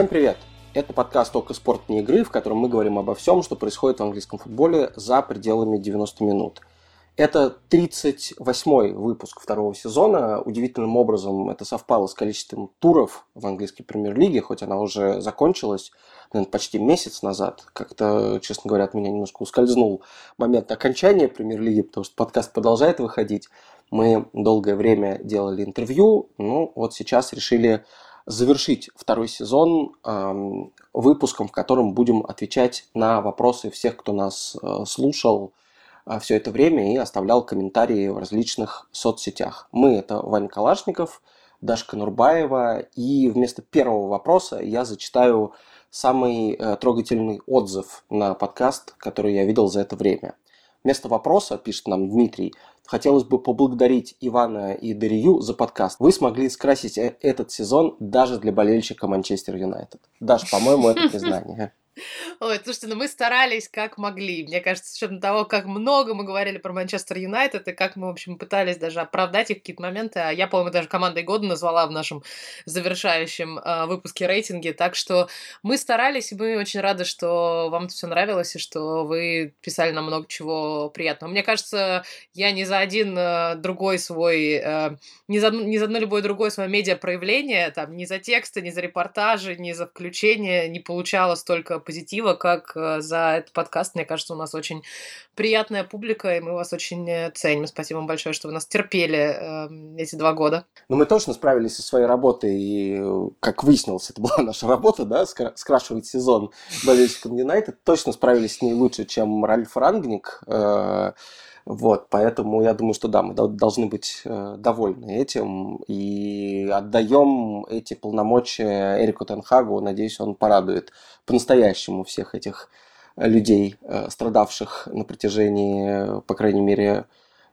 Всем привет! Это подкаст «Только спорт, не игры», в котором мы говорим обо всем, что происходит в английском футболе за пределами 90 минут. Это 38-й выпуск второго сезона. Удивительным образом это совпало с количеством туров в английской премьер-лиге, хоть она уже закончилась, наверное, почти месяц назад. Как-то, честно говоря, от меня немножко ускользнул момент окончания премьер-лиги, потому что подкаст продолжает выходить. Мы долгое время делали интервью, ну вот сейчас решили завершить второй сезон выпуском, в котором будем отвечать на вопросы всех, кто нас слушал все это время и оставлял комментарии в различных соцсетях. Мы – это Ваня Калашников, Дашка Нурбаева, и вместо первого вопроса я зачитаю самый трогательный отзыв на подкаст, который я видел за это время. Вместо вопроса, пишет нам Дмитрий, хотелось бы поблагодарить Ивана и Дарью за подкаст. Вы смогли скрасить этот сезон даже для болельщика Манчестер Юнайтед. Даш, по-моему, это признание. Ой, слушайте, мы старались как могли. Мне кажется, с учетом того, как много мы говорили про Манчестер Юнайтед, и как мы, в общем, пытались даже оправдать их какие-то моменты. Я, по-моему, даже командой года назвала в нашем завершающем выпуске рейтинге. Так что мы старались, и мы очень рады, что вам это все нравилось, и что вы писали нам много чего приятного. Мне кажется, я ни за один другой свой... Ни за одно любое другое свое медиапроявление, там, ни за тексты, ни за репортажи, ни за включение не получала столько позитива, как за этот подкаст. Мне кажется, у нас очень приятная публика, и мы вас очень ценим. Спасибо вам большое, что вы нас терпели эти 2 года. Ну, мы точно справились со своей работой, и, как выяснилось, это была наша работа, да, скрашивать сезон болельщикам Юнайтед. Точно справились с ней лучше, чем Ральф Рангник. Вот, поэтому я думаю, что да, мы должны быть довольны этим и отдаем эти полномочия Эрику Тенхагу. Надеюсь, он порадует по-настоящему всех этих людей, страдавших на протяжении, по крайней мере,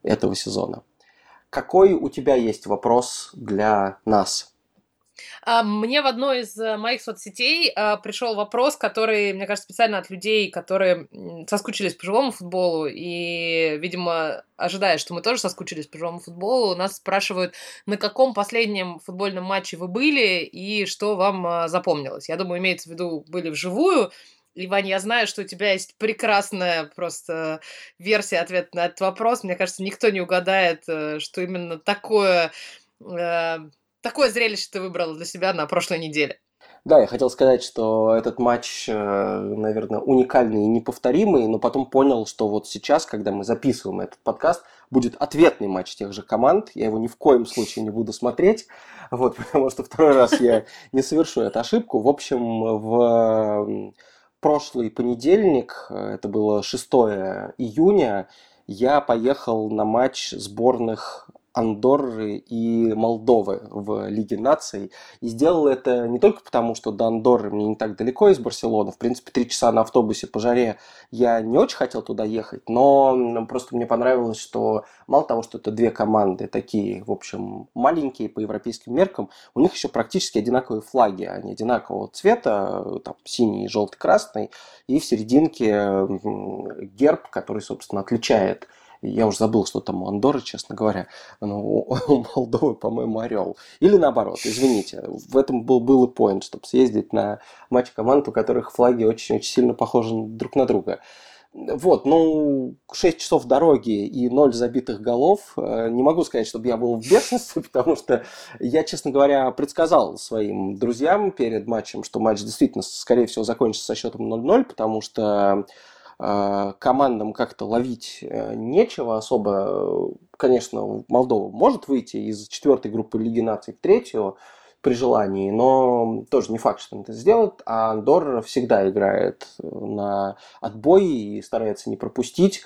этого сезона. Какой у тебя есть вопрос для нас? Мне в одной из моих соцсетей пришел вопрос, который, мне кажется, специально от людей, которые соскучились по живому футболу и, видимо, ожидая, что мы тоже соскучились по живому футболу, нас спрашивают, на каком последнем футбольном матче вы были и что вам запомнилось. Я думаю, имеется в виду, были вживую. Иван, я знаю, что у тебя есть прекрасная просто версия ответа на этот вопрос. Мне кажется, никто не угадает, что именно такое зрелище ты выбрала для себя на прошлой неделе. Да, я хотел сказать, что этот матч, наверное, уникальный и неповторимый, но потом понял, что вот сейчас, когда мы записываем этот подкаст, будет ответный матч тех же команд. Я его ни в коем случае не буду смотреть, вот, потому что второй раз я не совершу эту ошибку. В общем, в прошлый понедельник, это было 6 июня, я поехал на матч сборных Андорры и Молдовы в Лиге наций. И сделал это не только потому, что до Андорры мне не так далеко из Барселоны. В принципе, 3 часа на автобусе по жаре я не очень хотел туда ехать, но просто мне понравилось, что мало того, что это 2 команды такие, в общем, маленькие по европейским меркам, у них еще практически одинаковые флаги. Они одинакового цвета, там, синий, желтый, красный, и в серединке герб, который, собственно, отличает. Я уже забыл, что там у Андорры, честно говоря, но у Молдовы, по-моему, орел. Или наоборот, извините, в этом был и поинт, чтобы съездить на матч команд, у которых флаги очень-очень сильно похожи друг на друга. Вот, ну, 6 часов дороги и 0 забитых голов. Не могу сказать, чтобы я был в бешенстве, потому что я, честно говоря, предсказал своим друзьям перед матчем, что матч действительно, скорее всего, закончится со счетом 0-0, потому что командам как-то ловить нечего особо. Конечно, Молдова может выйти из 4-й группы Лиги наций в 3-ю при желании, но тоже не факт, что он это сделает. А Андорра всегда играет на отбой и старается не пропустить.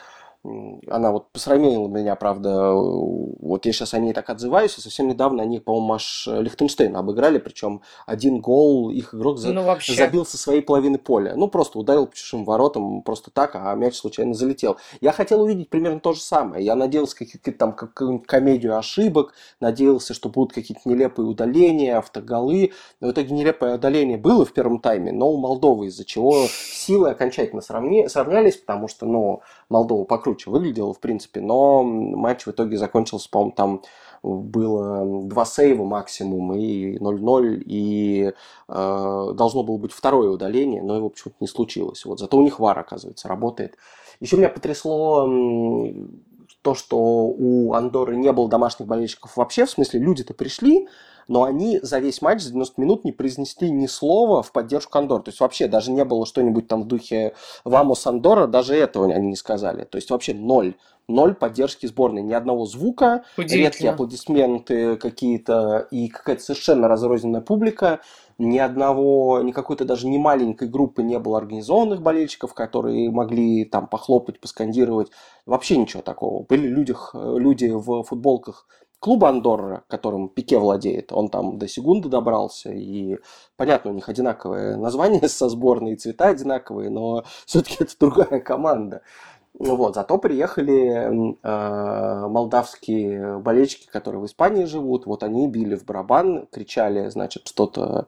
Она вот посрамила меня, правда, вот я сейчас о ней так отзываюсь, и совсем недавно они, по-моему, аж Лихтенштейна обыграли, причем 1 гол их игрок забил со своей половины поля. Ну, просто ударил по чужим воротам просто так, а мяч случайно залетел. Я хотел увидеть примерно то же самое. Я надеялся какую-нибудь комедию ошибок, надеялся, что будут какие-то нелепые удаления, автоголы. Но в итоге нелепое удаление было в первом тайме, но у Молдовы, из-за чего силы окончательно сравнялись, потому что, ну, Молдова покрутила покруче выглядело, в принципе, но матч в итоге закончился, по-моему, там было 2 сейва максимум и 0-0, и должно было быть второе удаление, но его почему-то не случилось. Вот, зато у них VAR, оказывается, работает. Еще меня потрясло то, что у Андорры не было домашних болельщиков вообще, в смысле, люди-то пришли, но они за весь матч, за 90 минут, не произнесли ни слова в поддержку Андорры. То есть вообще даже не было что-нибудь там в духе «Вамос Андорра», даже этого они не сказали. То есть вообще ноль. Ноль поддержки сборной. Ни одного звука, редкие аплодисменты какие-то и какая-то совершенно разрозненная публика. Ни одного, ни какой-то даже не маленькой группы не было организованных болельщиков, которые могли там похлопать, поскандировать. Вообще ничего такого. Были люди в футболках клуба Андорра, которым Пике владеет, он там до Сегунды добрался, и, понятно, у них одинаковое название со сборной, и цвета одинаковые, но все-таки это другая команда. Вот, зато приехали молдавские болельщики, которые в Испании живут, вот они били в барабан, кричали, значит, что-то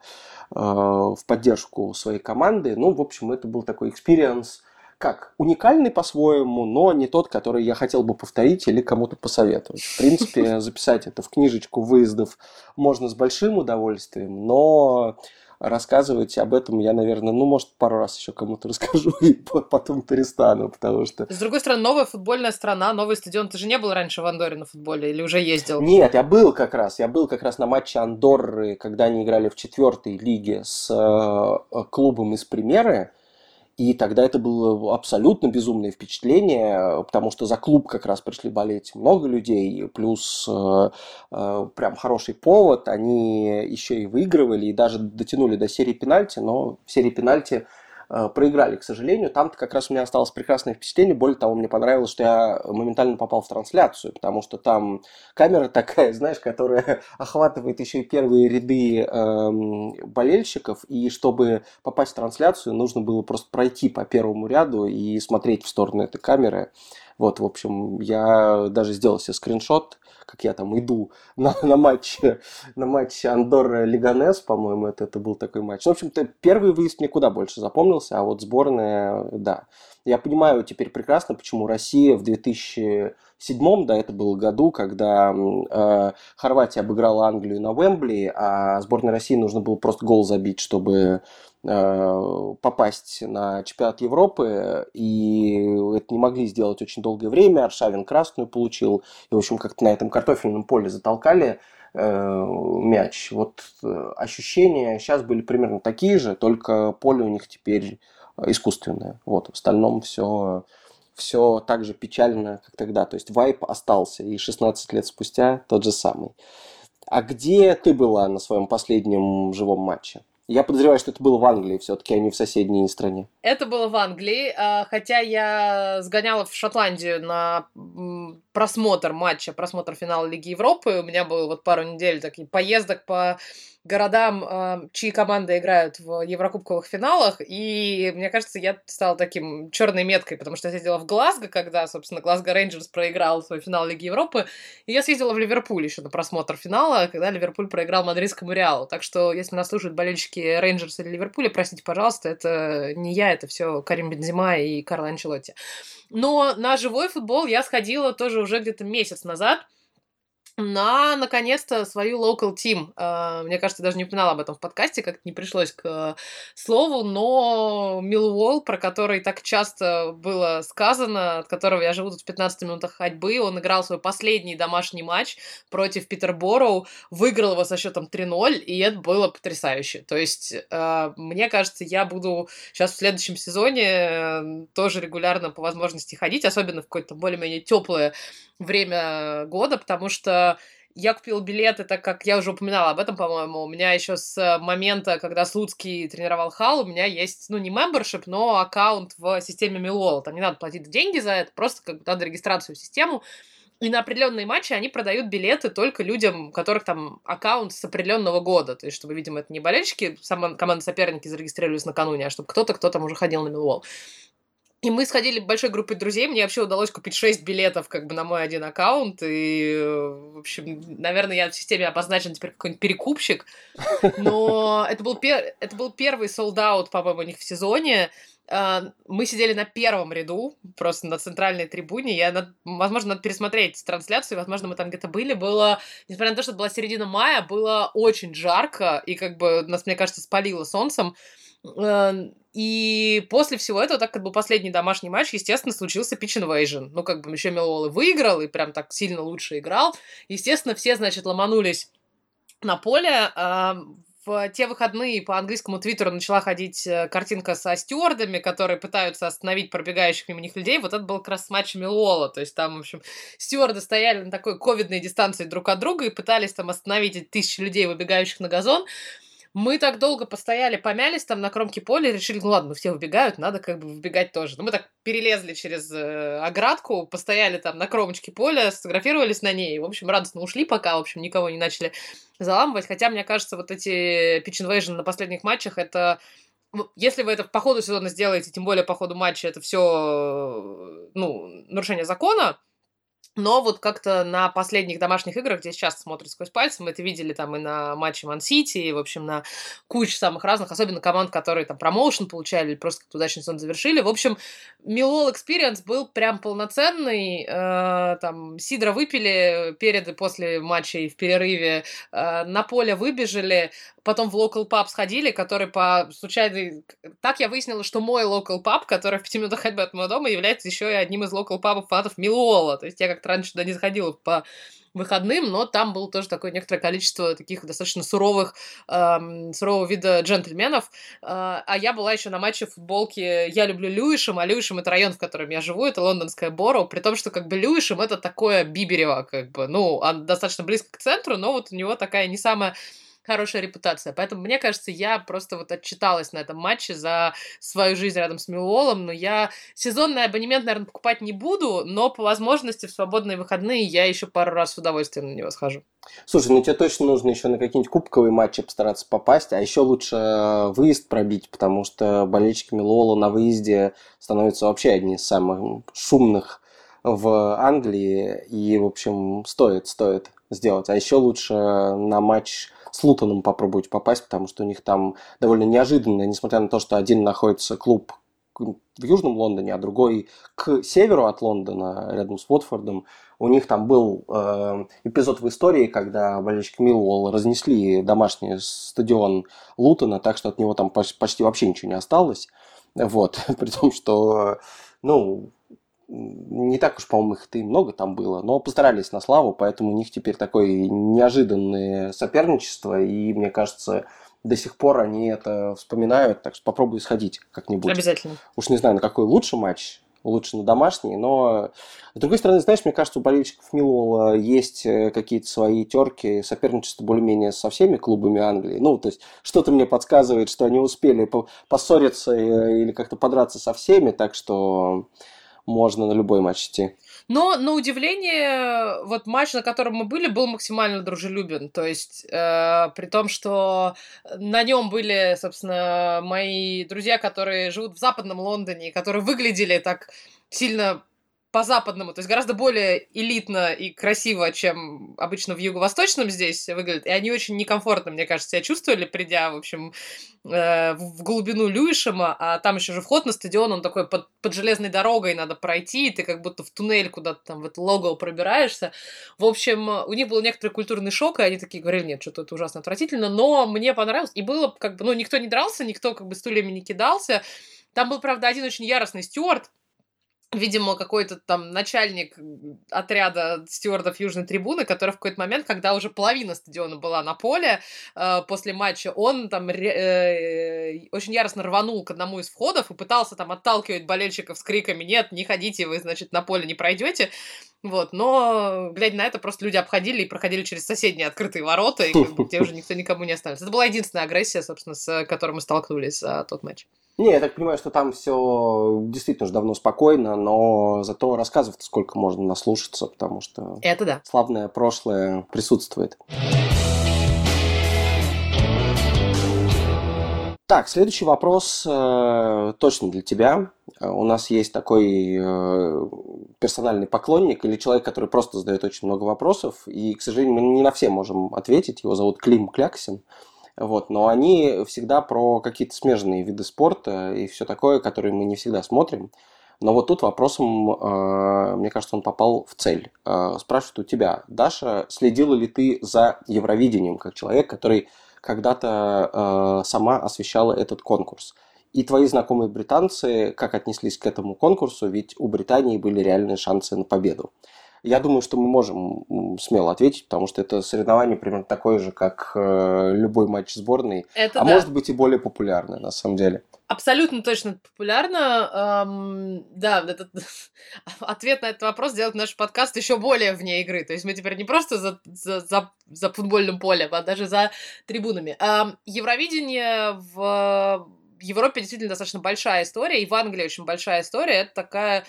в поддержку своей команды. Ну, в общем, это был такой экспириенс, как уникальный по-своему, но не тот, который я хотел бы повторить или кому-то посоветовать. В принципе, записать это в книжечку выездов можно с большим удовольствием, но рассказывать об этом я, наверное, может, пару раз еще кому-то расскажу и потом перестану, потому что... С другой стороны, новая футбольная страна, новый стадион. Ты же не был раньше в Андорре на футболе или уже ездил? Нет, я был как раз на матче Андорры, когда они играли в 4-й лиге с клубом из Примеры. И тогда это было абсолютно безумное впечатление, потому что за клуб как раз пришли болеть много людей, плюс прям хороший повод, они еще и выигрывали, и даже дотянули до серии пенальти, но в серии пенальти проиграли, к сожалению. Там-то как раз у меня осталось прекрасное впечатление, более того, мне понравилось, что я моментально попал в трансляцию, потому что там камера такая, знаешь, которая охватывает еще и первые ряды болельщиков, и чтобы попасть в трансляцию, нужно было просто пройти по первому ряду и смотреть в сторону этой камеры. Вот, в общем, я даже сделал себе скриншот, как я там иду на матч Андорра-Леганес, по-моему, это был такой матч. В общем-то, первый выезд мне куда больше запомнился, а вот сборная, да. Я понимаю теперь прекрасно, почему Россия в 2007, да, это был году, когда Хорватия обыграла Англию на Уэмбли, а сборной России нужно было просто гол забить, чтобы попасть на чемпионат Европы, и это не могли сделать очень долгое время. Аршавин красную получил, и, в общем, как-то на этом картофельном поле затолкали мяч. Вот ощущения сейчас были примерно такие же, только поле у них теперь искусственное. Вот, в остальном все так же печально, как тогда. То есть вайб остался, и 16 лет спустя тот же самый. А где ты была на своем последнем живом матче? Я подозреваю, что это было в Англии все-таки, а не в соседней стране. Это было в Англии, хотя я сгоняла в Шотландию на просмотр финала Лиги Европы. У меня было вот пару недель таких поездок по городам, чьи команды играют в еврокубковых финалах, и, мне кажется, я стала таким черной меткой, потому что я съездила в Глазго, когда, собственно, Глазго Рейнджерс проиграл свой финал Лиги Европы, и я съездила в Ливерпуль еще на просмотр финала, когда Ливерпуль проиграл Мадридскому Реалу. Так что, если нас слушают болельщики Рейнджерса или Ливерпуля, простите, пожалуйста, это не я, это все Карим Бензема и Карло Анчелотти. Но на живой футбол я сходила тоже уже где-то месяц назад, на, наконец-то, свою local team. Мне кажется, я даже не упоминала об этом в подкасте, как-то не пришлось к слову, но Миллуолл, про который так часто было сказано, от которого я живу тут в 15 минутах ходьбы, он играл свой последний домашний матч против Питербороу, выиграл его со счетом 3-0, и это было потрясающе. То есть, мне кажется, я буду сейчас в следующем сезоне тоже регулярно по возможности ходить, особенно в какое-то более-менее теплое время года, потому что я купила билеты, так как я уже упоминала об этом, по-моему, у меня еще с момента, когда Слуцкий тренировал Хал, у меня есть, не мембершип, но аккаунт в системе Миллуолл, там не надо платить деньги за это, просто как бы надо регистрацию в систему, и на определенные матчи они продают билеты только людям, у которых там аккаунт с определенного года, то есть, чтобы, видимо, это не болельщики, сама команда соперники зарегистрировались накануне, а чтобы кто-то, кто там уже ходил на Миллуолл. И мы сходили большой группой друзей, мне вообще удалось купить 6 билетов как бы на мой один аккаунт, и, в общем, наверное, я в системе обозначен теперь какой-нибудь перекупщик, но это был первый солд-аут, по-моему, у них в сезоне. Мы сидели на первом ряду, просто на центральной трибуне. Возможно, надо пересмотреть трансляцию, возможно, мы там где-то были. Было, несмотря на то, что была середина мая, было очень жарко, и как бы нас, мне кажется, спалило солнцем. И после всего этого, так как был последний домашний матч, естественно, случился pitch invasion. Ну, как бы еще Миллуолл и выиграл, и прям так сильно лучше играл. Естественно, все, значит, ломанулись на поле. В те выходные по английскому твиттеру начала ходить картинка со стюардами, которые пытаются остановить пробегающих мимо них людей. Вот это был как раз матч Миллуолла. То есть там, в общем, стюарды стояли на такой ковидной дистанции друг от друга и пытались там остановить тысячи людей, выбегающих на газон. Мы так долго постояли, помялись там на кромке поля, решили, ну ладно, ну все выбегают, надо как бы выбегать тоже. Ну мы так перелезли через оградку, постояли там на кромочке поля, сфотографировались на ней, в общем, радостно ушли пока, в общем, никого не начали заламывать. Хотя, мне кажется, вот эти pitch invasion на последних матчах, это... Если вы это по ходу сезона сделаете, тем более по ходу матча, это все, ну, нарушение закона. Но вот как-то на последних домашних играх, где сейчас смотрят сквозь пальцы, мы это видели там и на матче Ман-Сити, и, в общем, на куче самых разных, особенно команд, которые там промоушен получали или просто как-то удачный сезон завершили. В общем, Миллуолл экспириенс был прям полноценный. Там сидра выпили перед и после матчей в перерыве, на поле выбежали, потом в локал паб сходили, который по случайной... Так я выяснила, что мой локал паб, который в 5 минутах ходьбы от моего дома, является еще и одним из локал пабов фанатов Миллуолла. То есть я как-то раньше туда не заходила по выходным, но там было тоже такое некоторое количество таких достаточно сурового вида джентльменов. А я была еще на матче футболки «Я люблю Льюишем», а Льюишем — это район, в котором я живу, это лондонская Бороу, при том, что как бы Льюишем — это такое Биберево, как бы, ну, достаточно близко к центру, но вот у него такая не самая хорошая репутация. Поэтому, мне кажется, я просто вот отчиталась на этом матче за свою жизнь рядом с Миллуоллом. Но я сезонный абонемент, наверное, покупать не буду, но по возможности в свободные выходные я еще пару раз с удовольствием на него схожу. Слушай, ну тебе точно нужно еще на какие-нибудь кубковые матчи постараться попасть, а еще лучше выезд пробить, потому что болельщики Миллуолла на выезде становятся вообще одни из самых шумных в Англии. И, в общем, стоит сделать. А еще лучше на матч с Лутоном попробовать попасть, потому что у них там довольно неожиданно, несмотря на то, что один находится клуб в Южном Лондоне, а другой к северу от Лондона, рядом с Уотфордом, у них там был эпизод в истории, когда болельщики Миллуолла разнесли домашний стадион Лутона, так что от него там почти вообще ничего не осталось. Вот. При том, что, ну... Не так уж, по-моему, их-то и много там было, но постарались на славу, поэтому у них теперь такое неожиданное соперничество, и, мне кажется, до сих пор они это вспоминают, так что попробую сходить как-нибудь. Обязательно. Уж не знаю, на какой лучше матч, лучше на домашний, но... С другой стороны, знаешь, мне кажется, у болельщиков Миллуолла есть какие-то свои терки, соперничество более-менее со всеми клубами Англии. Ну, то есть, что-то мне подсказывает, что они успели поссориться или как-то подраться со всеми, так что... Можно на любой матч идти. Но, на удивление, вот матч, на котором мы были, был максимально дружелюбен. То есть, при том, что на нем были, собственно, мои друзья, которые живут в Западном Лондоне, которые выглядели так сильно по-западному, то есть гораздо более элитно и красиво, чем обычно в Юго-Восточном здесь выглядит. И они очень некомфортно, мне кажется, себя чувствовали, придя, в общем, в глубину Льюишема, а там еще же вход на стадион, он такой под железной дорогой надо пройти, и ты как будто в туннель куда-то там в это логово пробираешься. В общем, у них был некоторый культурный шок, и они такие говорили, нет, что-то это ужасно отвратительно, но мне понравилось. И было как бы, ну, никто не дрался, никто как бы стульями не кидался. Там был, правда, один очень яростный стюард, видимо, какой-то там начальник отряда стюардов Южной трибуны, который в какой-то момент, когда уже половина стадиона была на поле после матча, он там очень яростно рванул к одному из входов и пытался там отталкивать болельщиков с криками «Нет, не ходите, вы, значит, на поле не пройдете». Вот, но, глядя на это, просто люди обходили и проходили через соседние открытые ворота, и где уже никто никому не останется. Это была единственная агрессия, собственно, с которой мы столкнулись за тот матч. Не, я так понимаю, что там все действительно уже давно спокойно, но зато рассказов-то сколько можно наслушаться, потому что это да. Славное прошлое присутствует. Так, следующий вопрос точно для тебя. у нас есть такой персональный поклонник или человек, который просто задает очень много вопросов, и, к сожалению, мы не на все можем ответить, его зовут Клим Кляксин, вот, но они всегда про какие-то смежные виды спорта и все такое, которые мы не всегда смотрим, но вот тут вопросом, мне кажется, он попал в цель. Спрашивают у тебя, Даша, следила ли ты за Евровидением как человек, который когда-то сама освещала этот конкурс? И твои знакомые британцы как отнеслись к этому конкурсу, ведь у Британии были реальные шансы на победу. Я думаю, что мы можем смело ответить, потому что это соревнование примерно такое же, как любой матч сборной, это может быть и более популярное на самом деле. Абсолютно точно популярно. Да, этот, ответ на этот вопрос делает наш подкаст еще более вне игры. То есть мы теперь не просто за футбольным полем, а даже за трибунами. Евровидение в Европе действительно достаточно большая история, и в Англии очень большая история. Это такая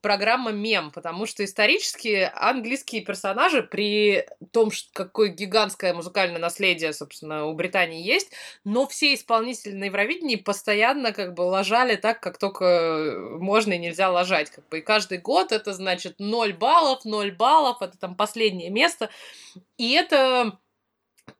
программа-мем, потому что исторически английские персонажи, при том, какое гигантское музыкальное наследие, собственно, у Британии есть, но все исполнители на Евровидении постоянно как бы лажали так, как только можно и нельзя лажать. Как бы. И каждый год это, значит, 0 баллов, это там последнее место. И это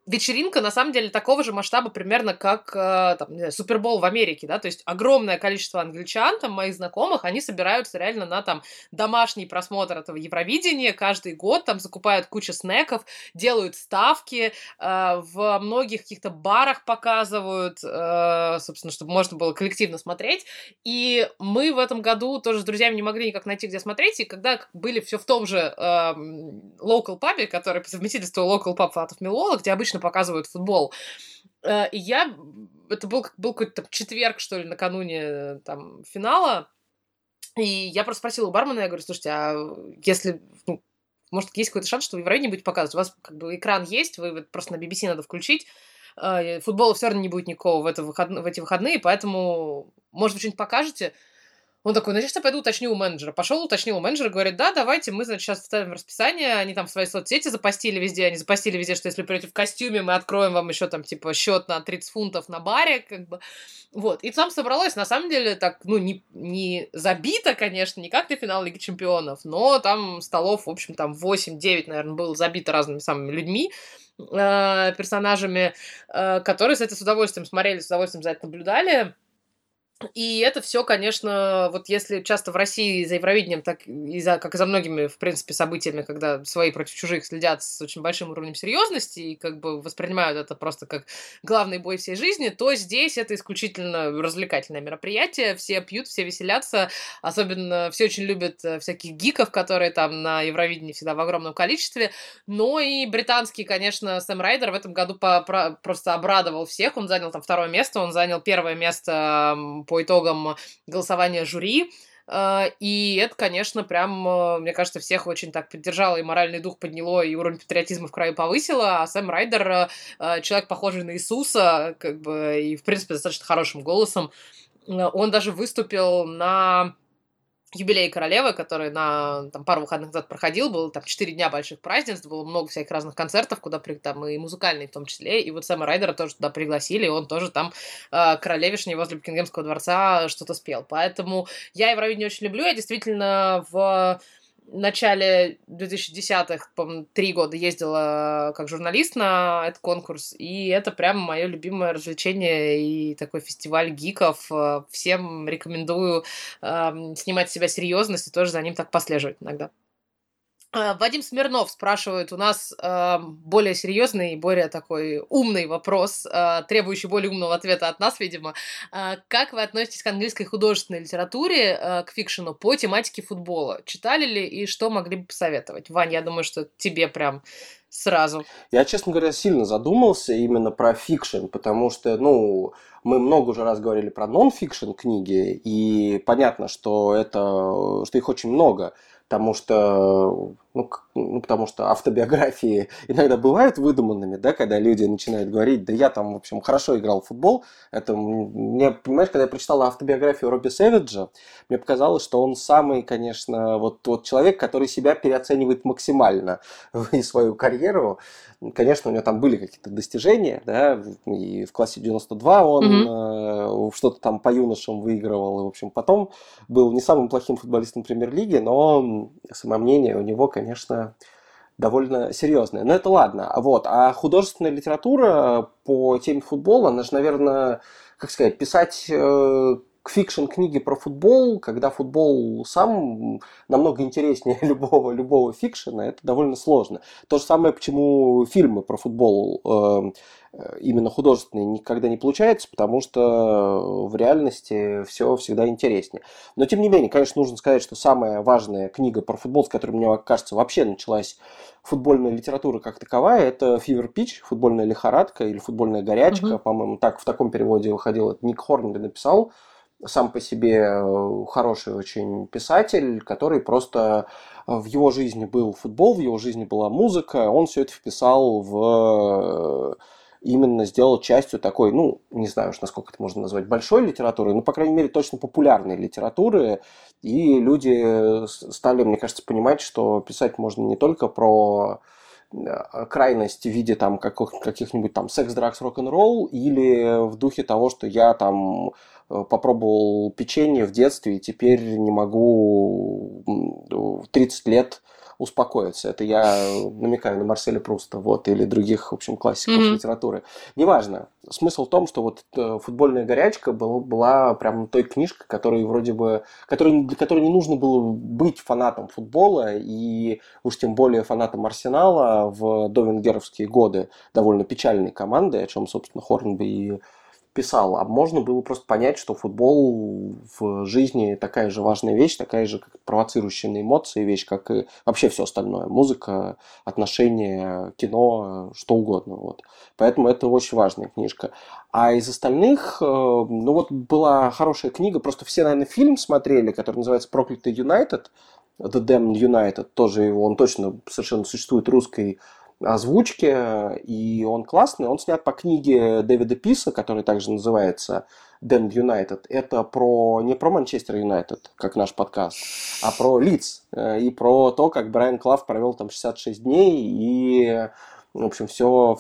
вечеринка, на самом деле, такого же масштаба примерно, как там, не знаю, Супербол в Америке, да, то есть огромное количество англичан, там, моих знакомых, они собираются реально на там домашний просмотр этого Евровидения каждый год, там закупают кучу снеков, делают ставки, в многих каких-то барах показывают, собственно, чтобы можно было коллективно смотреть, и мы в этом году тоже с друзьями не могли никак найти, где смотреть, и когда были все в том же local pub, который по совместительству local pub от Миллуолла, где обычно показывают футбол. И я... Это был какой-то там четверг, что ли, накануне там финала. И я просто спросила у бармена, я говорю, слушайте, а если... Ну, может, есть какой-то шанс, что в Евровидении будете показывать? У вас как бы экран есть, вы просто на BBC надо включить. Футбола все равно не будет никакого в эти выходные, поэтому, может, вы что-нибудь покажете? Он такой, ну, я сейчас пойду уточню у менеджера. Пошел, уточнил у менеджера, говорит, да, давайте, мы, значит, сейчас вставим в расписание, они там в свои соцсети запостили везде, что если придете в костюме, мы откроем вам еще там, типа, счет на 30 фунтов на баре, как бы, вот. И там собралось, на самом деле, так, ну, не забито, конечно, не как на финал Лиги Чемпионов, но там столов, в общем, там 8-9, наверное, было забито разными самыми людьми, персонажами, которые, кстати, с удовольствием смотрели, с удовольствием за это наблюдали. И это все, конечно, вот если часто в России за Евровидением, так и за, как и за многими, в принципе, событиями, когда свои против чужих следят с очень большим уровнем серьезности и как бы воспринимают это просто как главный бой всей жизни, то здесь это исключительно развлекательное мероприятие. Все пьют, все веселятся, особенно все очень любят всяких гиков, которые там на Евровидении всегда в огромном количестве. Но и британский, конечно, Сэм Райдер в этом году просто обрадовал всех. Он занял там 2-е место, он занял 1-е место по итогам голосования жюри, и это, конечно, прям, мне кажется, всех очень так поддержало, и моральный дух подняло, и уровень патриотизма в краю повысило, а Сэм Райдер человек, похожий на Иисуса, как бы, и, в принципе, достаточно хорошим голосом. Он даже выступил на юбилей королевы, который на там, пару выходных назад проходил, было там 4 дня больших празднеств, было много всяких разных концертов, куда там и музыкальные в том числе, и вот Сэма Райдера тоже туда пригласили, и он тоже там королевишне возле Букингемского дворца что-то спел. Поэтому я Евровидение очень люблю, я действительно в начале 2010-х, по-моему, 3 года ездила как журналист на этот конкурс, и это прям мое любимое развлечение и такой фестиваль гиков. Всем рекомендую снимать с себя серьезность и тоже за ним так послеживать иногда. Вадим Смирнов спрашивает у нас более серьезный и более такой умный вопрос, требующий более умного ответа от нас, видимо. Как вы относитесь к английской художественной литературе, к фикшену по тематике футбола? Читали ли и что могли бы посоветовать? Вань, я думаю, что тебе прям сразу. Я, честно говоря, сильно задумался именно про фикшн, потому что, ну, мы много уже раз говорили про нон-фикшн книги, и понятно, что их очень много, потому что ну, потому что автобиографии иногда бывают выдуманными, да, когда люди начинают говорить, да я там, в общем, хорошо играл в футбол. Это мне, понимаешь, когда я прочитал автобиографию Робби Сэвиджа, мне показалось, что он самый, конечно, вот тот человек, который себя переоценивает максимально и свою карьеру. Конечно, у него там были какие-то достижения, да, и в классе 92 он что-то там по юношам выигрывал, и, в общем, потом был не самым плохим футболистом премьер-лиги, но самомнение у него, конечно, довольно серьезное. Но это ладно. Вот. А художественная литература по теме футбола, она же, наверное, как сказать, писать фикшн-книги про футбол, когда футбол сам намного интереснее любого фикшена, это довольно сложно. То же самое, почему фильмы про футбол именно художественные никогда не получаются, потому что в реальности все всегда интереснее. Но, тем не менее, конечно, нужно сказать, что самая важная книга про футбол, с которой, мне кажется, вообще началась футбольная литература как таковая, это Fever Pitch, футбольная лихорадка или футбольная горячка, по-моему, так в таком переводе выходило. Ник Хорнби написал, сам по себе хороший очень писатель, который просто в его жизни был футбол, в его жизни была музыка, он все это вписал в... именно сделал частью такой, ну, не знаю уж, насколько это можно назвать, большой литературы, но, по крайней мере, точно популярной литературы. И люди стали, мне кажется, понимать, что писать можно не только про крайность в виде там каких-нибудь там секс, дракс, рок-н-ролл, или в духе того, что я там попробовал печенье в детстве и теперь не могу в 30 лет успокоиться. Это я намекаю на Марселя Пруста, вот, или других, в общем, классиков литературы. Неважно. Смысл в том, что вот футбольная горячка была прям той книжкой, которой вроде бы, для которой не нужно было быть фанатом футбола, и уж тем более фанатом Арсенала в довенгеровские годы, довольно печальной команды, о чем, собственно, Хорнби и писал. А можно было просто понять, что футбол в жизни такая же важная вещь, такая же провоцирующая на эмоции вещь, как и вообще все остальное. Музыка, отношения, кино, что угодно. Вот. Поэтому это очень важная книжка. А из остальных, ну вот была хорошая книга, просто все, наверное, фильм смотрели, который называется «Проклятый Юнайтед», The Damned United, тоже его, он точно совершенно существует русской озвучки, и он классный. Он снят по книге Дэвида Писа, который также называется «Damned United». Это не про Манчестер Юнайтед, как наш подкаст, а про Лидс и про то, как Брайан Клав провел там 66 дней и, в общем, все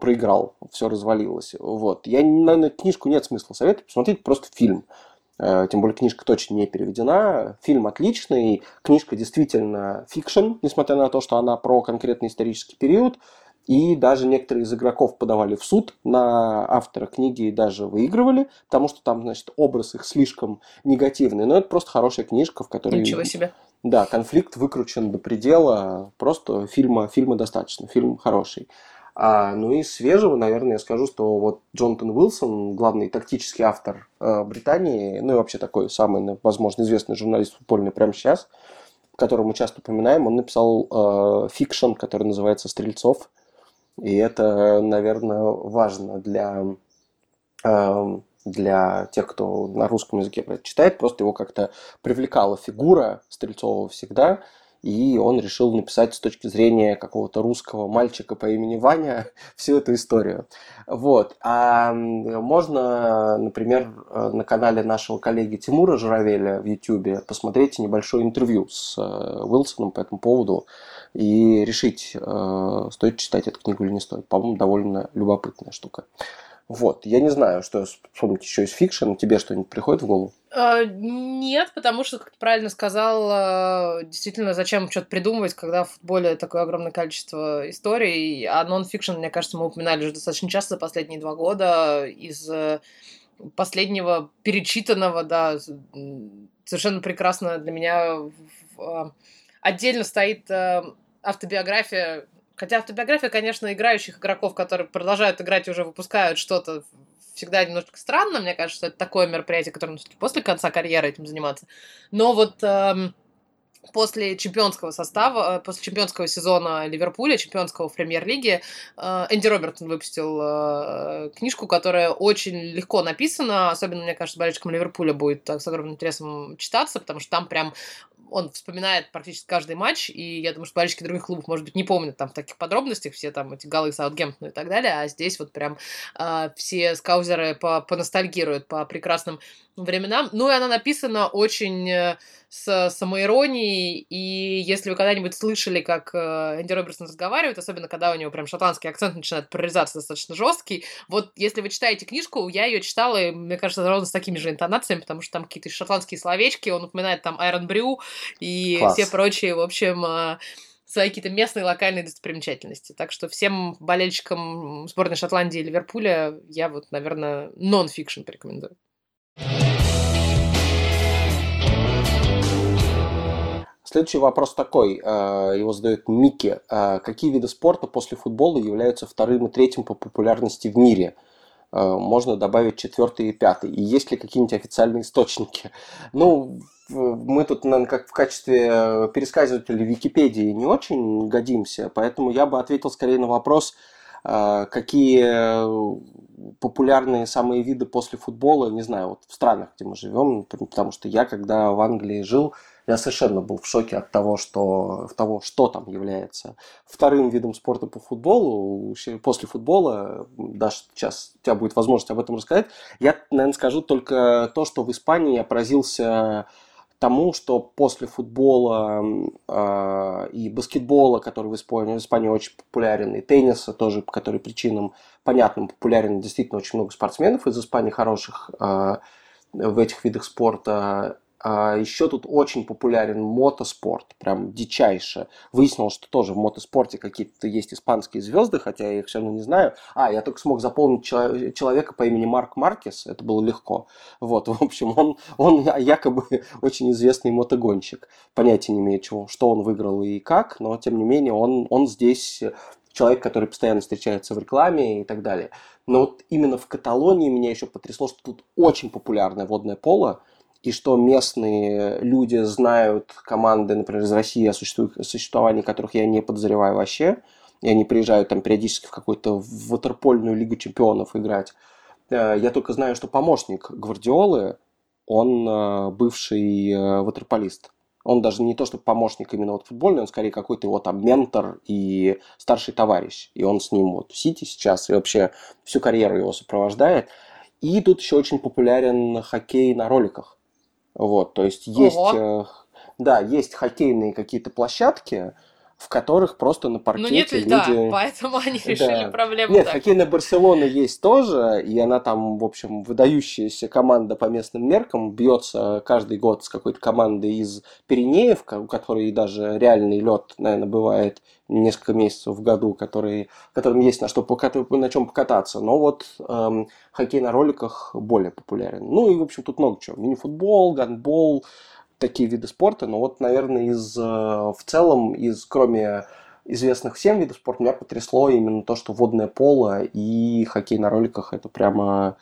проиграл, все развалилось. Вот. Я, наверное, книжку нет смысла советовать, посмотрите просто фильм. Тем более книжка точно не переведена. Фильм отличный, книжка действительно фикшн, несмотря на то, что она про конкретный исторический период. И даже некоторые из игроков подавали в суд на автора книги и даже выигрывали, потому что там, значит, образ их слишком негативный. Но это просто хорошая книжка, в которой... Ничего себе. Да, конфликт выкручен до предела. Просто фильма достаточно, фильм хороший. Ну и свежего, наверное, я скажу, что вот Джонатан Уилсон, главный тактический автор Британии, ну и вообще такой самый, возможно, известный журналист футбольный прямо сейчас, которого мы часто упоминаем, он написал фикшн, который называется «Стрельцов». И это, наверное, важно для тех, кто на русском языке читает. Просто его как-то привлекала фигура Стрельцова всегда. И он решил написать с точки зрения какого-то русского мальчика по имени Ваня всю эту историю. Вот. А можно, например, на канале нашего коллеги Тимура Журавеля в Ютьюбе посмотреть небольшое интервью с Уилсоном по этому поводу и решить, стоит читать эту книгу или не стоит. По-моему, довольно любопытная штука. Вот, я не знаю, что вспомнить еще из фикшн. Тебе что-нибудь приходит в голову? Нет, потому что, как ты правильно сказал, действительно, зачем что-то придумывать, когда в футболе такое огромное количество историй. А нон-фикшн, мне кажется, мы упоминали уже достаточно часто за последние 2 года. Из последнего перечитанного, да, совершенно прекрасно для меня отдельно стоит автобиография. Хотя автобиография, конечно, играющих игроков, которые продолжают играть и уже выпускают что-то, всегда немножко странно. Мне кажется, что это такое мероприятие, которое нужно после конца карьеры этим заниматься. Но вот после чемпионского состава, после чемпионского сезона Ливерпуля, чемпионского в премьер-лиге, Энди Робертсон выпустил книжку, которая очень легко написана. Особенно, мне кажется, болельщикам Ливерпуля будет так, с огромным интересом читаться, потому что там прям он вспоминает практически каждый матч, и я думаю, что болельщики других клубов, может быть, не помнят там в таких подробностях все там эти голы Саутгемптона и так далее, а здесь вот прям все скаузеры поностальгируют по прекрасным временам. Ну и она написана очень с самоиронией, и если вы когда-нибудь слышали, как Энди Робертсон разговаривает, особенно когда у него прям шотландский акцент начинает прорезаться достаточно жесткий, вот если вы читаете книжку, я ее читала, и, мне кажется, ровно с такими же интонациями, потому что там какие-то шотландские словечки, он упоминает там Iron Brew и класс. Все прочие, в общем, свои какие-то местные локальные достопримечательности. Так что всем болельщикам сборной Шотландии и Ливерпуля я вот, наверное, нон-фикшн порекомендую. Следующий вопрос такой, его задает Микки. Какие виды спорта после футбола являются вторым и третьим по популярности в мире? Можно добавить 4-й и 5-й. И есть ли какие-нибудь официальные источники? Ну, мы тут, наверное, как в качестве пересказывателей Википедии не очень годимся, поэтому я бы ответил скорее на вопрос, какие популярные самые виды после футбола, не знаю, вот в странах, где мы живем, потому что я, когда в Англии жил, я совершенно был в шоке от того, что там является вторым видом спорта по футболу. После футбола, даже сейчас у тебя будет возможность об этом рассказать, я, наверное, скажу только то, что в Испании я поразился тому, что после футбола и баскетбола, который в Испании очень популярен, и тенниса тоже, по которой причинам понятным популярен действительно очень много спортсменов из Испании хороших в этих видах спорта. Еще тут очень популярен мотоспорт, прям дичайше. Выяснилось, что тоже в мотоспорте какие-то есть испанские звезды, хотя я их все равно не знаю. Я только смог запомнить человека по имени Марк Маркес, это было легко. Вот, в общем, он якобы очень известный мотогонщик. Понятия не имею, что он выиграл и как, но тем не менее он здесь человек, который постоянно встречается в рекламе и так далее. Но вот именно в Каталонии меня еще потрясло, что тут очень популярное водное поло, и что местные люди знают команды, например, из России, о существовании которых я не подозреваю вообще. И они приезжают там периодически в какую-то ватерпольную Лигу чемпионов играть. Я только знаю, что помощник Гвардиолы, он бывший ватерполист. Он даже не то, что помощник именно вот футбольный, он скорее какой-то его там ментор и старший товарищ. И он с ним вот в Сити сейчас и вообще всю карьеру его сопровождает. И тут еще очень популярен хоккей на роликах. Вот, то есть есть хоккейные какие-то площадки, в которых просто на паркете люди... Да, поэтому они решили проблему. Нет, хоккейная Барселона есть тоже, и она там, в общем, выдающаяся команда по местным меркам, бьется каждый год с какой-то командой из Пиренеев, у которой даже реальный лед, наверное, бывает несколько месяцев в году, которым есть на чем покататься. Но вот хоккей на роликах более популярен. Ну и, в общем, тут много чего. Мини-футбол, гандбол, такие виды спорта, но вот, наверное, кроме известных всем видов спорта, меня потрясло именно то, что водное поло и хоккей на роликах это прямо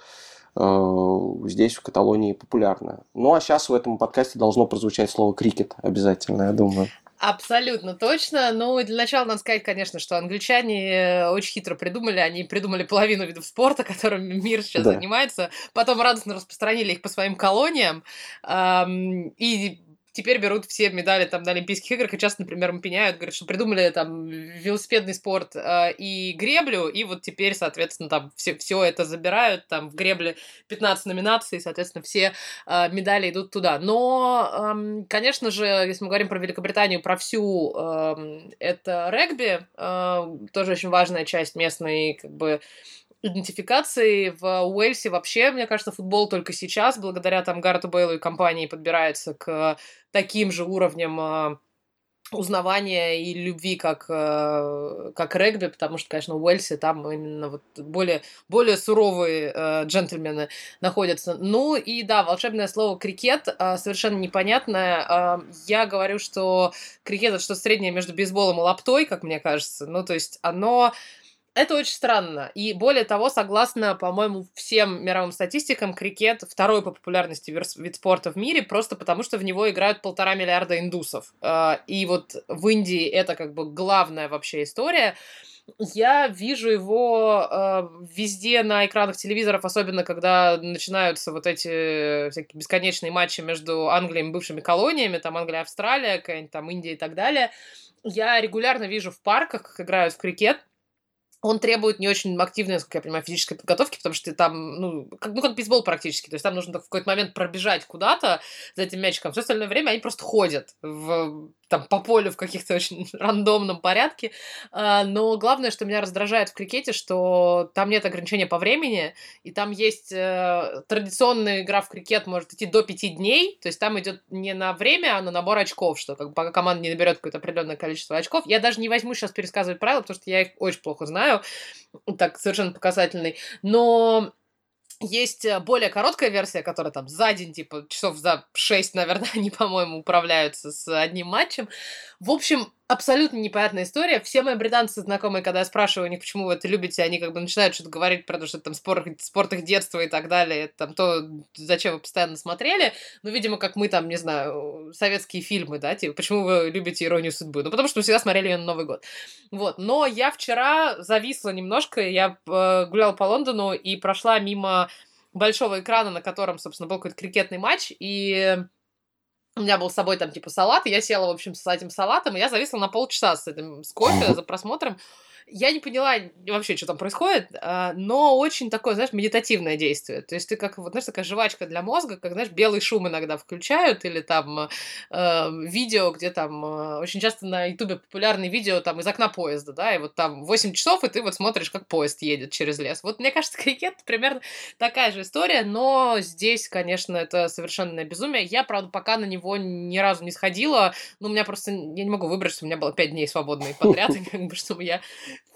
здесь, в Каталонии, популярно. Ну, а сейчас в этом подкасте должно прозвучать слово «крикет» обязательно, я думаю. Абсолютно точно. Ну, для начала надо сказать, конечно, что англичане очень хитро придумали. Они придумали половину видов спорта, которыми мир сейчас занимается. Потом радостно распространили их по своим колониям. И теперь берут все медали там на Олимпийских играх, и часто, например, пеняют, говорят, что придумали там велосипедный спорт и греблю, и вот теперь, соответственно, там все это забирают, там в гребле 15 номинаций, соответственно, все медали идут туда. Но, конечно же, если мы говорим про Великобританию, про всю, это регби, тоже очень важная часть местной, как бы, идентификации. В Уэльсе вообще, мне кажется, футбол только сейчас, благодаря там Гаррету Бейлу и компании, подбирается к таким же уровням узнавания и любви, как регби, потому что, конечно, в Уэльсе там именно вот более суровые джентльмены находятся. Ну и да, волшебное слово «крикет» совершенно непонятное. Я говорю, что крикет — это что-то среднее между бейсболом и лаптой, как мне кажется. Ну, то есть это очень странно. И более того, согласно, по-моему, всем мировым статистикам, крикет второй по популярности вид спорта в мире, просто потому что в него играют 1,5 миллиарда индусов. И вот в Индии это как бы главная вообще история. Я вижу его везде на экранах телевизоров, особенно когда начинаются вот эти всякие бесконечные матчи между Англией и бывшими колониями, там Англия, Австралия, какая-нибудь там Индия и так далее. Я регулярно вижу в парках, как играют в крикет. Он требует не очень активной, насколько я понимаю, физической подготовки, потому что ты там, как бейсбол практически, то есть там нужно в какой-то момент пробежать куда-то за этим мячиком. Все остальное время они просто ходят по полю в каких-то очень рандомном порядке. Но главное, что меня раздражает в крикете, что там нет ограничения по времени, и там есть традиционная игра в крикет может идти до 5 дней, то есть там идет не на время, а на набор очков, что пока команда не наберет какое-то определенное количество очков. Я даже не возьму сейчас пересказывать правила, потому что я их очень плохо знаю, так совершенно показательный. Но есть более короткая версия, которая там за день, часов за 6, наверное, они, по-моему, управляются с одним матчем. В общем, абсолютно непонятная история. Все мои британцы знакомые, когда я спрашиваю у них, почему вы это любите, они начинают что-то говорить про то, что это там спорт их детства и так далее, это там то, зачем вы постоянно смотрели. Ну, видимо, как мы там, не знаю, советские фильмы, да, почему вы любите «Иронию судьбы». Ну, потому что мы всегда смотрели ее на Новый год. Вот. Но я вчера зависла немножко, я гуляла по Лондону и прошла мимо большого экрана, на котором, собственно, был какой-то крикетный матч, и у меня был с собой там салат, и я села, в общем, с этим салатом, и я зависла на полчаса с кофе за просмотром. Я не поняла вообще, что там происходит, но очень такое, знаешь, медитативное действие. То есть ты как, вот, знаешь, такая жвачка для мозга, как, знаешь, белый шум иногда включают, или там видео, где там очень часто на Ютубе популярные видео там из окна поезда, да, и вот там 8 часов, и ты вот смотришь, как поезд едет через лес. Вот, мне кажется, крикет примерно такая же история, но здесь, конечно, это совершенное безумие. Я, правда, пока на него ни разу не сходила, но у меня просто, я не могу выбрать, что у меня было 5 дней свободные подряд, и как бы, чтобы я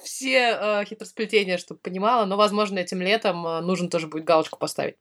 все хитросплетения, чтобы понимала, но, возможно, этим летом нужно тоже будет галочку поставить.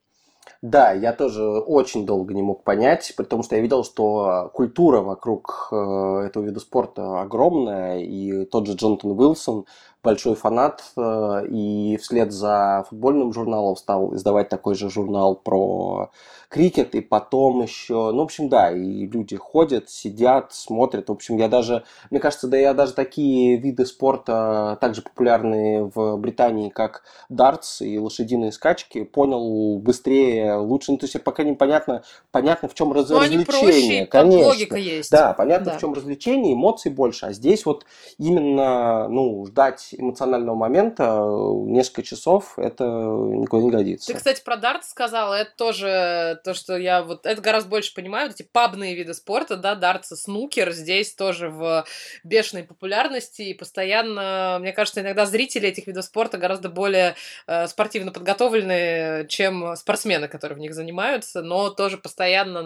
Да, я тоже очень долго не мог понять, потому что я видел, что культура вокруг этого вида спорта огромная, и тот же Джонатан Уилсон большой фанат, и вслед за футбольным журналом стал издавать такой же журнал про крикет, и потом еще, в общем, да, и люди ходят, сидят, смотрят, в общем, мне кажется, да, я даже такие виды спорта, также популярные в Британии, как дартс и лошадиные скачки, понял быстрее, лучше, то есть пока непонятно, в чем развлечение, проще, конечно, логика есть. Да, понятно, да. В чем развлечение, эмоций больше, а здесь вот именно, ждать эмоционального момента несколько часов, это никуда не годится. Ты, кстати, про дартс сказала, это тоже то, что я это гораздо больше понимаю, эти пабные виды спорта, да, дартс и снукер здесь тоже в бешеной популярности, и постоянно, мне кажется, иногда зрители этих видов спорта гораздо более спортивно подготовлены, чем спортсмены, которые в них занимаются, но тоже постоянно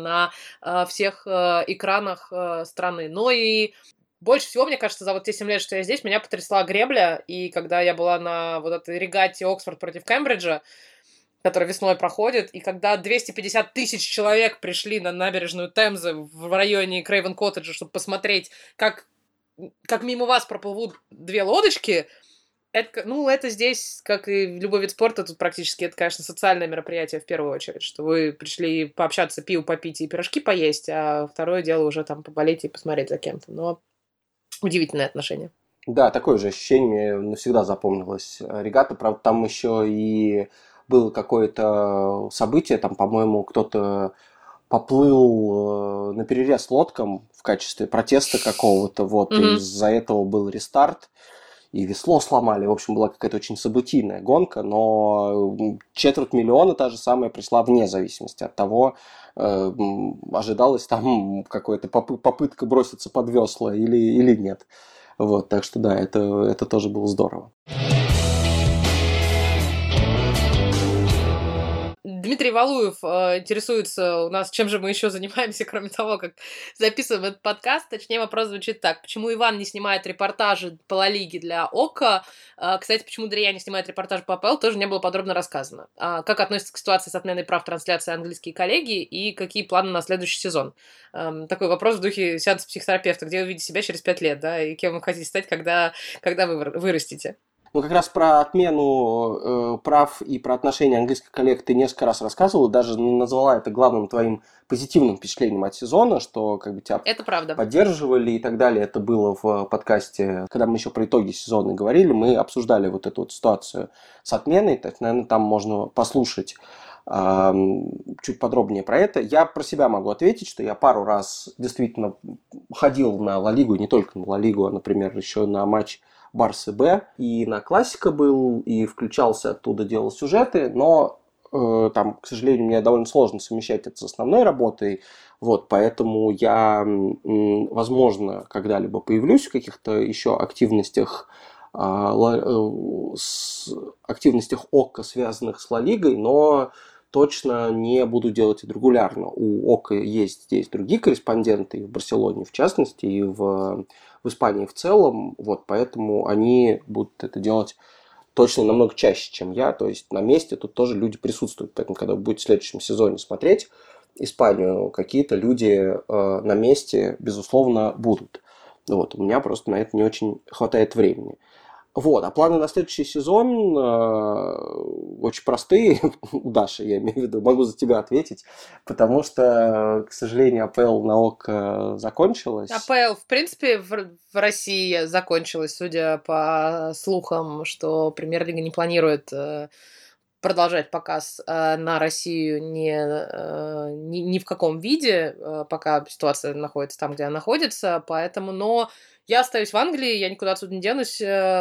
на всех экранах страны. Но и больше всего, мне кажется, за те 7 лет, что я здесь, меня потрясла гребля, и когда я была на вот этой регате Оксфорд против Кембриджа, которая весной проходит, и когда 250 тысяч человек пришли на набережную Темзы в районе Крейвен-коттеджа, чтобы посмотреть, как мимо вас проплывут две лодочки, это здесь, как и любой вид спорта, тут практически это, конечно, социальное мероприятие в первую очередь, что вы пришли пообщаться, пиво попить и пирожки поесть, а второе дело уже там поболеть и посмотреть за кем-то, но удивительное отношение. Да, такое же ощущение навсегда запомнилось. Регата, правда, там еще и было какое-то событие, там, по-моему, кто-то поплыл на перерез лодкам в качестве протеста какого-то, и из-за этого был рестарт, и весло сломали. В общем, была какая-то очень событийная гонка, но 250 000 та же самая пришла вне зависимости от того, ожидалась там какая-то попытка броситься под весла или нет. Так что да, это тоже было здорово. Дмитрий Валуев интересуется у нас, чем же мы еще занимаемся, кроме того, как записываем этот подкаст. Точнее, вопрос звучит так. Почему Иван не снимает репортажи по Ла Лиге для ОКО? Кстати, почему Дрия не снимает репортажи по АПЛ, тоже не было подробно рассказано. Как относятся к ситуации с отменой прав трансляции английские коллеги и какие планы на следующий сезон? Такой вопрос в духе сеанса психотерапевта. Где вы видите себя через 5 лет, да? И кем вы хотите стать, когда вы вырастете? Ну, как раз про отмену прав и про отношения английских коллег ты несколько раз рассказывала, даже назвала это главным твоим позитивным впечатлением от сезона, что как бы тебя поддерживали и так далее. Это было в подкасте, когда мы еще про итоги сезона говорили, мы обсуждали вот эту вот ситуацию с отменой, так, наверное, там можно послушать чуть подробнее про это. Я про себя могу ответить, что я пару раз действительно ходил на Ла Лигу, не только на Ла Лигу, а, например, еще на матч Барса-Б, и на Классика был, и включался оттуда, делал сюжеты, но там, к сожалению, мне довольно сложно совмещать это с основной работой, вот, поэтому я, возможно, когда-либо появлюсь в каких-то еще активностях ОКО, связанных с Ла Лигой, но точно не буду делать это регулярно. У ОКО есть здесь другие корреспонденты, и в Барселоне в частности, и в Испании в целом, вот, поэтому они будут это делать точно намного чаще, чем я, то есть на месте тут тоже люди присутствуют, поэтому когда вы будете в следующем сезоне смотреть Испанию, какие-то люди на месте, безусловно, будут. Вот, у меня просто на это не очень хватает времени. Вот, а планы на следующий сезон очень простые. У Даши, я имею в виду, могу за тебя ответить, потому что, к сожалению, АПЛ на ОК закончилась. АПЛ, в принципе, в России закончилась, судя по слухам, что Премьер-лига не планирует продолжать показ на Россию ни в каком виде, пока ситуация находится там, где она находится, поэтому, но я остаюсь в Англии, я никуда отсюда не денусь,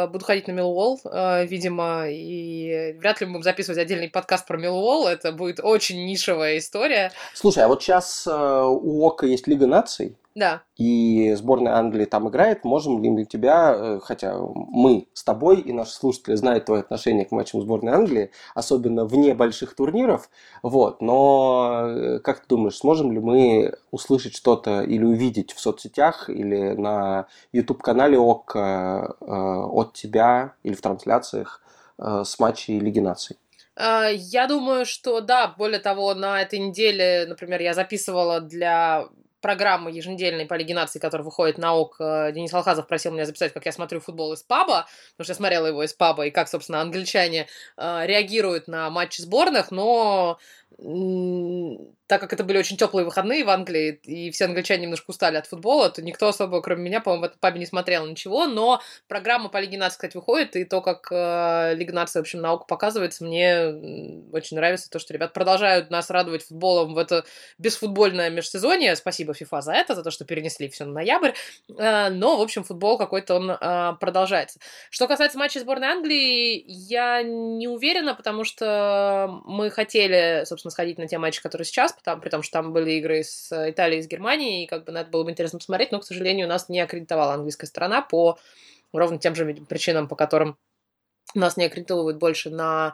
буду ходить на Миллуолл, видимо, и вряд ли мы будем записывать отдельный подкаст про Миллуолл, это будет очень нишевая история. Слушай, а вот сейчас у ОКО есть Лига наций, да, и сборная Англии там играет, можем ли мы тебя, хотя мы с тобой и наши слушатели знают твое отношение к матчам сборной Англии, особенно вне больших турниров, вот, но как ты думаешь, сможем ли мы услышать что-то или увидеть в соцсетях или на YouTube-канале ОКО от тебя или в трансляциях с матчей Лиги наций? Я думаю, что да, более того, на этой неделе, например, я записывала для программы еженедельной по Лиге наций, которая выходит на ОК. Денис Алхазов просил меня записать, как я смотрю футбол из паба, потому что я смотрела его из паба, и как, собственно, англичане реагируют на матчи сборных, но так как это были очень теплые выходные в Англии, и все англичане немножко устали от футбола, то никто особо, кроме меня, по-моему, в этом пабе не смотрел ничего, но программа по Лиге наций, кстати, выходит, и то, как Лига наций, в общем, на ОКО показывается, мне очень нравится то, что ребята продолжают нас радовать футболом в это безфутбольное межсезонье, спасибо ФИФА за то, что перенесли все на ноябрь, но, в общем, футбол какой-то он продолжается. Что касается матчей сборной Англии, я не уверена, потому что мы хотели, собственно, сходить на те матчи, которые сейчас, при том, что там были игры с Италией и с Германией, и как бы на это было бы интересно посмотреть, но, к сожалению, нас не аккредитовала английская сторона по ровно тем же причинам, по которым нас не аккредитовывают больше на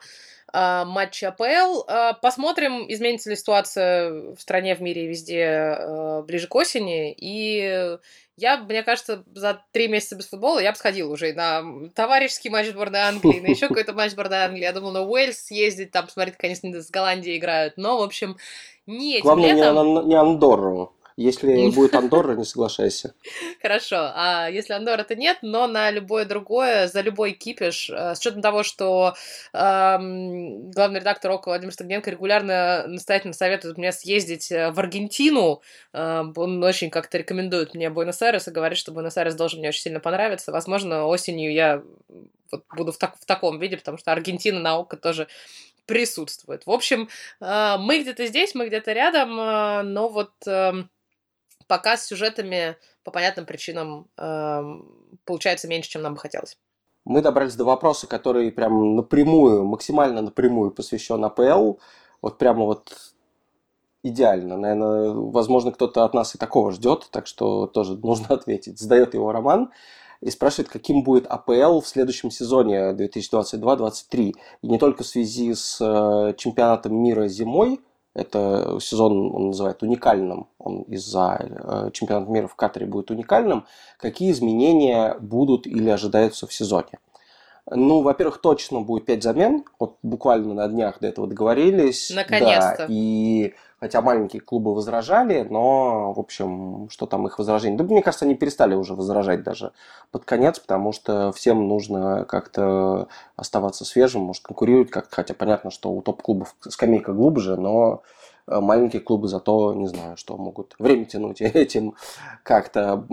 матче АПЛ. Посмотрим, изменится ли ситуация в стране, в мире и везде ближе к осени, и мне кажется, за 3 месяца без футбола я бы сходила уже и на товарищеский матч сборной Англии, на еще какой-то матч сборной Англии. Я думала на Уэльс съездить, там смотреть, конечно, с Голландией играют, но, в общем, не этим главное, летом. Главное, не Андорру. Если будет Андорра, не соглашайся. Хорошо. А если Андорра-то нет, но на любое другое, за любой кипиш, с учетом того, что главный редактор ОКО Владимир Стогненко регулярно настоятельно советует мне съездить в Аргентину, он очень как-то рекомендует мне Буэнос-Айрес и говорит, что Буэнос-Айрес должен мне очень сильно понравиться. Возможно, осенью я вот буду в таком виде, потому что Аргентина на ОКО тоже присутствует. В общем, мы где-то здесь, мы где-то рядом, но вот пока с сюжетами по понятным причинам получается меньше, чем нам бы хотелось. Мы добрались до вопроса, который прям напрямую, максимально напрямую посвящен АПЛ. Вот прямо вот идеально. Наверное, возможно, кто-то от нас и такого ждет, так что тоже нужно ответить. Задает его Роман и спрашивает, каким будет АПЛ в следующем сезоне 2022-2023. И не только в связи с чемпионатом мира зимой, это сезон он называет уникальным, он из-за чемпионата мира в Катаре будет уникальным, какие изменения будут или ожидаются в сезоне. Ну, во-первых, точно будет 5 замен. Вот буквально на днях до этого договорились. Наконец-то. Да, и хотя маленькие клубы возражали, но, в общем, что там их возражение? Да, мне кажется, они перестали уже возражать даже под конец, потому что всем нужно как-то оставаться свежим, может, конкурировать как-то. Хотя понятно, что у топ-клубов скамейка глубже, но маленькие клубы зато, не знаю, что могут время тянуть этим как-то.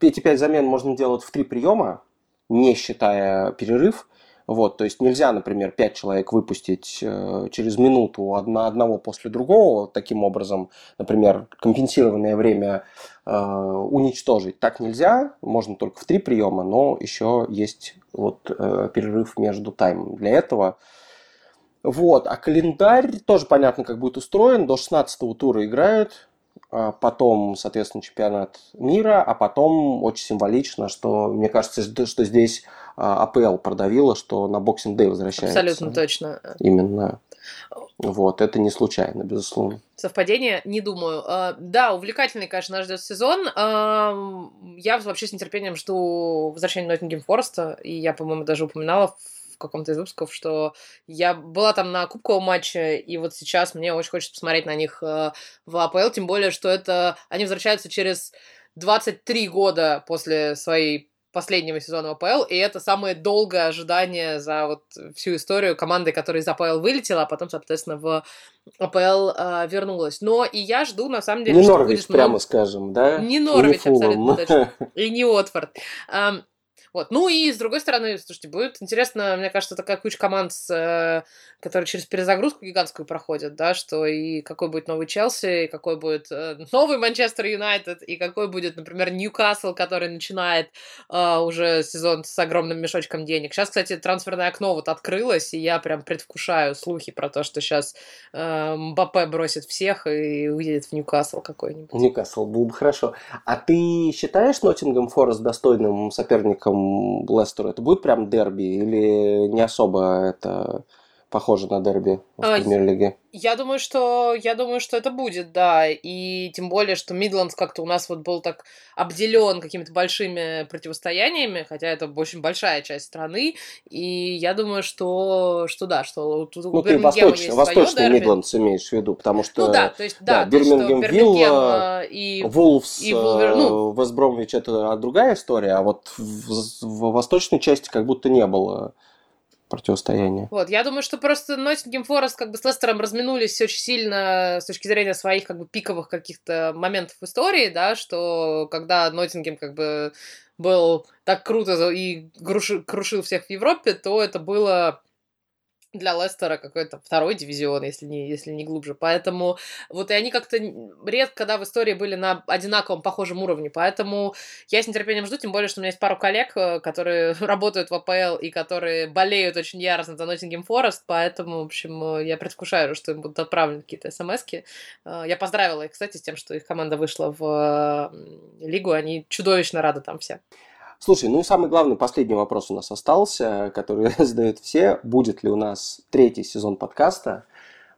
Эти 5 замен можно делать в 3 приема, не считая перерыв. Вот, то есть нельзя, например, 5 человек выпустить через минуту одного после другого, таким образом, например, компенсированное время уничтожить. Так нельзя, можно только в 3 приема, но еще есть вот перерыв между таймом для этого. Вот, а календарь тоже понятно, как будет устроен. До 16-го тура играют. Потом, соответственно, чемпионат мира, а потом очень символично, что, мне кажется, что здесь АПЛ продавило, что на Boxing Day возвращается. Абсолютно точно. Именно. Вот, это не случайно, безусловно. Совпадение? Не думаю. Да, увлекательный, конечно, нас ждет сезон. Я вообще с нетерпением жду возвращения Ноттингем Фореста, и я, по-моему, даже упоминала в каком-то из выпусков, что я была там на кубковом матче, и вот сейчас мне очень хочется посмотреть на них в АПЛ, тем более, что это они возвращаются через 23 года после своей последнего сезона АПЛ, и это самое долгое ожидание за вот всю историю команды, которая из АПЛ вылетела, а потом, соответственно, в АПЛ вернулась. Но и я жду, на самом деле, не что Норвич, будет... Не Норвич, прямо скажем, да? Не Норвич, абсолютно точно. И не Уотфорд. Вот. Ну и, с другой стороны, слушайте, будет интересно, мне кажется, такая куча команд, которые через перезагрузку гигантскую проходят, да, что и какой будет новый Челси, и какой будет новый Манчестер Юнайтед, и какой будет, например, Ньюкасл, который начинает уже сезон с огромным мешочком денег. Сейчас, кстати, трансферное окно вот открылось, и я прям предвкушаю слухи про то, что сейчас Мбаппе бросит всех и уедет в Ньюкасл какой-нибудь. Ньюкасл было бы хорошо. А ты считаешь Ноттингем Форест достойным соперником Лестеру? Это будет прям дерби или не особо это похоже на дерби в Премьер-лиге? Я думаю, что это будет, да, и тем более, что Мидландс как-то у нас вот был так обделен какими-то большими противостояниями, хотя это очень большая часть страны, и я думаю, что да, что тут у Дермингема есть восточный Мидландс имеешь в виду, потому что... Ну да, то есть, да, Дермингем, Вилла и Вулвс, Вест Бромвич, это другая история, а вот в восточной части как будто не было противостояние. Вот, я думаю, что просто Ноттингем Форест как бы с Лестером разминулись очень сильно с точки зрения своих как бы пиковых каких-то моментов в истории, да, что когда Ноттингем как бы был так круто и крушил всех в Европе, то это было для Лестера какой-то второй дивизион, если не глубже. Поэтому вот и они как-то редко, да, в истории были на одинаковом, похожем уровне. Поэтому я с нетерпением жду, тем более, что у меня есть пару коллег, которые работают в АПЛ и которые болеют очень яростно за Ноттингем Форест. Поэтому, в общем, я предвкушаю, что им будут отправлены какие-то смски. Я поздравила их, кстати, с тем, что их команда вышла в лигу. Они чудовищно рады там все. Слушай, ну и самый главный, последний вопрос у нас остался, который задают все. Будет ли у нас 3-й сезон подкаста?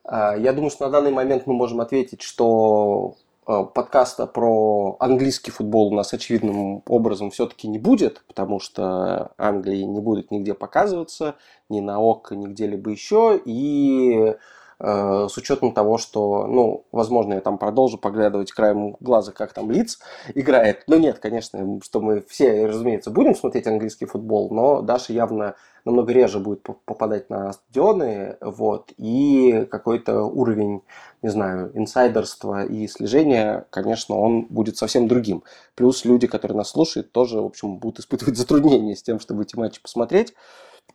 Я думаю, что на данный момент мы можем ответить, что подкаста про английский футбол у нас очевидным образом все-таки не будет, потому что Англии не будет нигде показываться, ни на ОКО, ни где-либо еще. И с учетом того, что, ну, возможно, я там продолжу поглядывать краем глаза, как там Лидс играет. Ну, нет, конечно, что мы все, разумеется, будем смотреть английский футбол, но Даша явно намного реже будет попадать на стадионы, вот, и какой-то уровень, не знаю, инсайдерства и слежения, конечно, он будет совсем другим. Плюс люди, которые нас слушают, тоже, в общем, будут испытывать затруднения с тем, чтобы эти матчи посмотреть.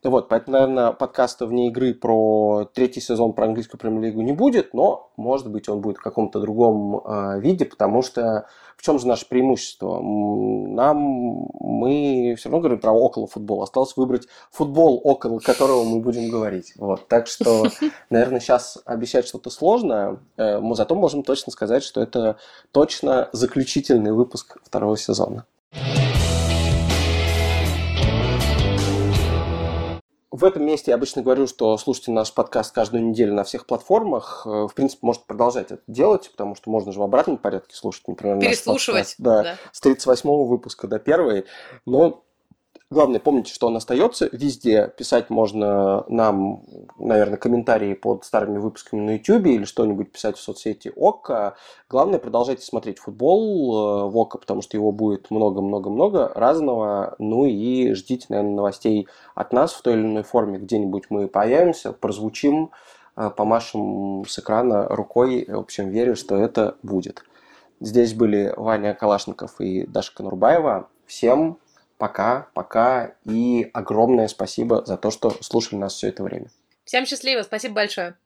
Вот, поэтому, наверное, подкаста вне игры про 3-й сезон про английскую премьер-лигу не будет, но, может быть, он будет в каком-то другом виде, потому что в чем же наше преимущество? Мы все равно говорим про около футбола. Осталось выбрать футбол, около которого мы будем говорить. Вот, так что, наверное, сейчас обещать что-то сложно. Мы зато можем точно сказать, что это точно заключительный выпуск 2-го сезона. В этом месте я обычно говорю, что слушайте наш подкаст каждую неделю на всех платформах. В принципе, можете продолжать это делать, потому что можно же в обратном порядке слушать, например, переслушивать, наш подкаст, да. С 38-го выпуска до 1-й. Но Главное, помните, что он остается везде. Писать можно нам, наверное, комментарии под старыми выпусками на YouTube или что-нибудь писать в соцсети ОКО. Главное, продолжайте смотреть футбол в ОКО, потому что его будет много-много-много разного. Ну и ждите, наверное, новостей от нас в той или иной форме. Где-нибудь мы появимся, прозвучим, помашем с экрана рукой. В общем, верю, что это будет. Здесь были Ваня Калашников и Даша Конурбаева. Всем пока-пока и огромное спасибо за то, что слушали нас все это время. Всем счастливо, спасибо большое.